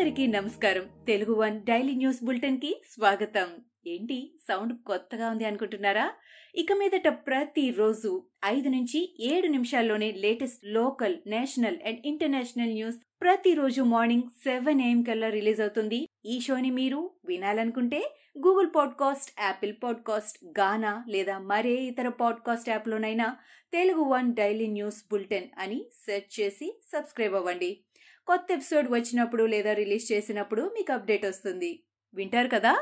అందరికీ నమస్కారం. Telugu one daily news bulletin కి స్వాగతం. ఏంటి సౌండ్ కొత్తగా ఉంది అనుకుంటున్నారా? ఇక మీదట ప్రతిరోజు 5 నుంచి 7 నిమిషాల్లోనే latest local, national and international news ప్రతిరోజు మార్నింగ్ 7 AM కల్లా రిలీజ్ అవుతుంది. ఈ షోని మీరు వినాలనుకుంటే Google podcast, Apple podcast, Gaana లేదా మరే ఇతర పాడ్కాస్ట్ యాప్లోనైనా Telugu one daily news bulletin అని సెర్చ్ చేసి సబ్స్క్రైబ్ అవ్వండి. కొత్త ఎపిసోడ్ వచ్చినప్పుడు లేదా రిలీజ్ చేసినప్పుడు మీకు అప్డేట్ వస్తుంది. వింటారు కదా?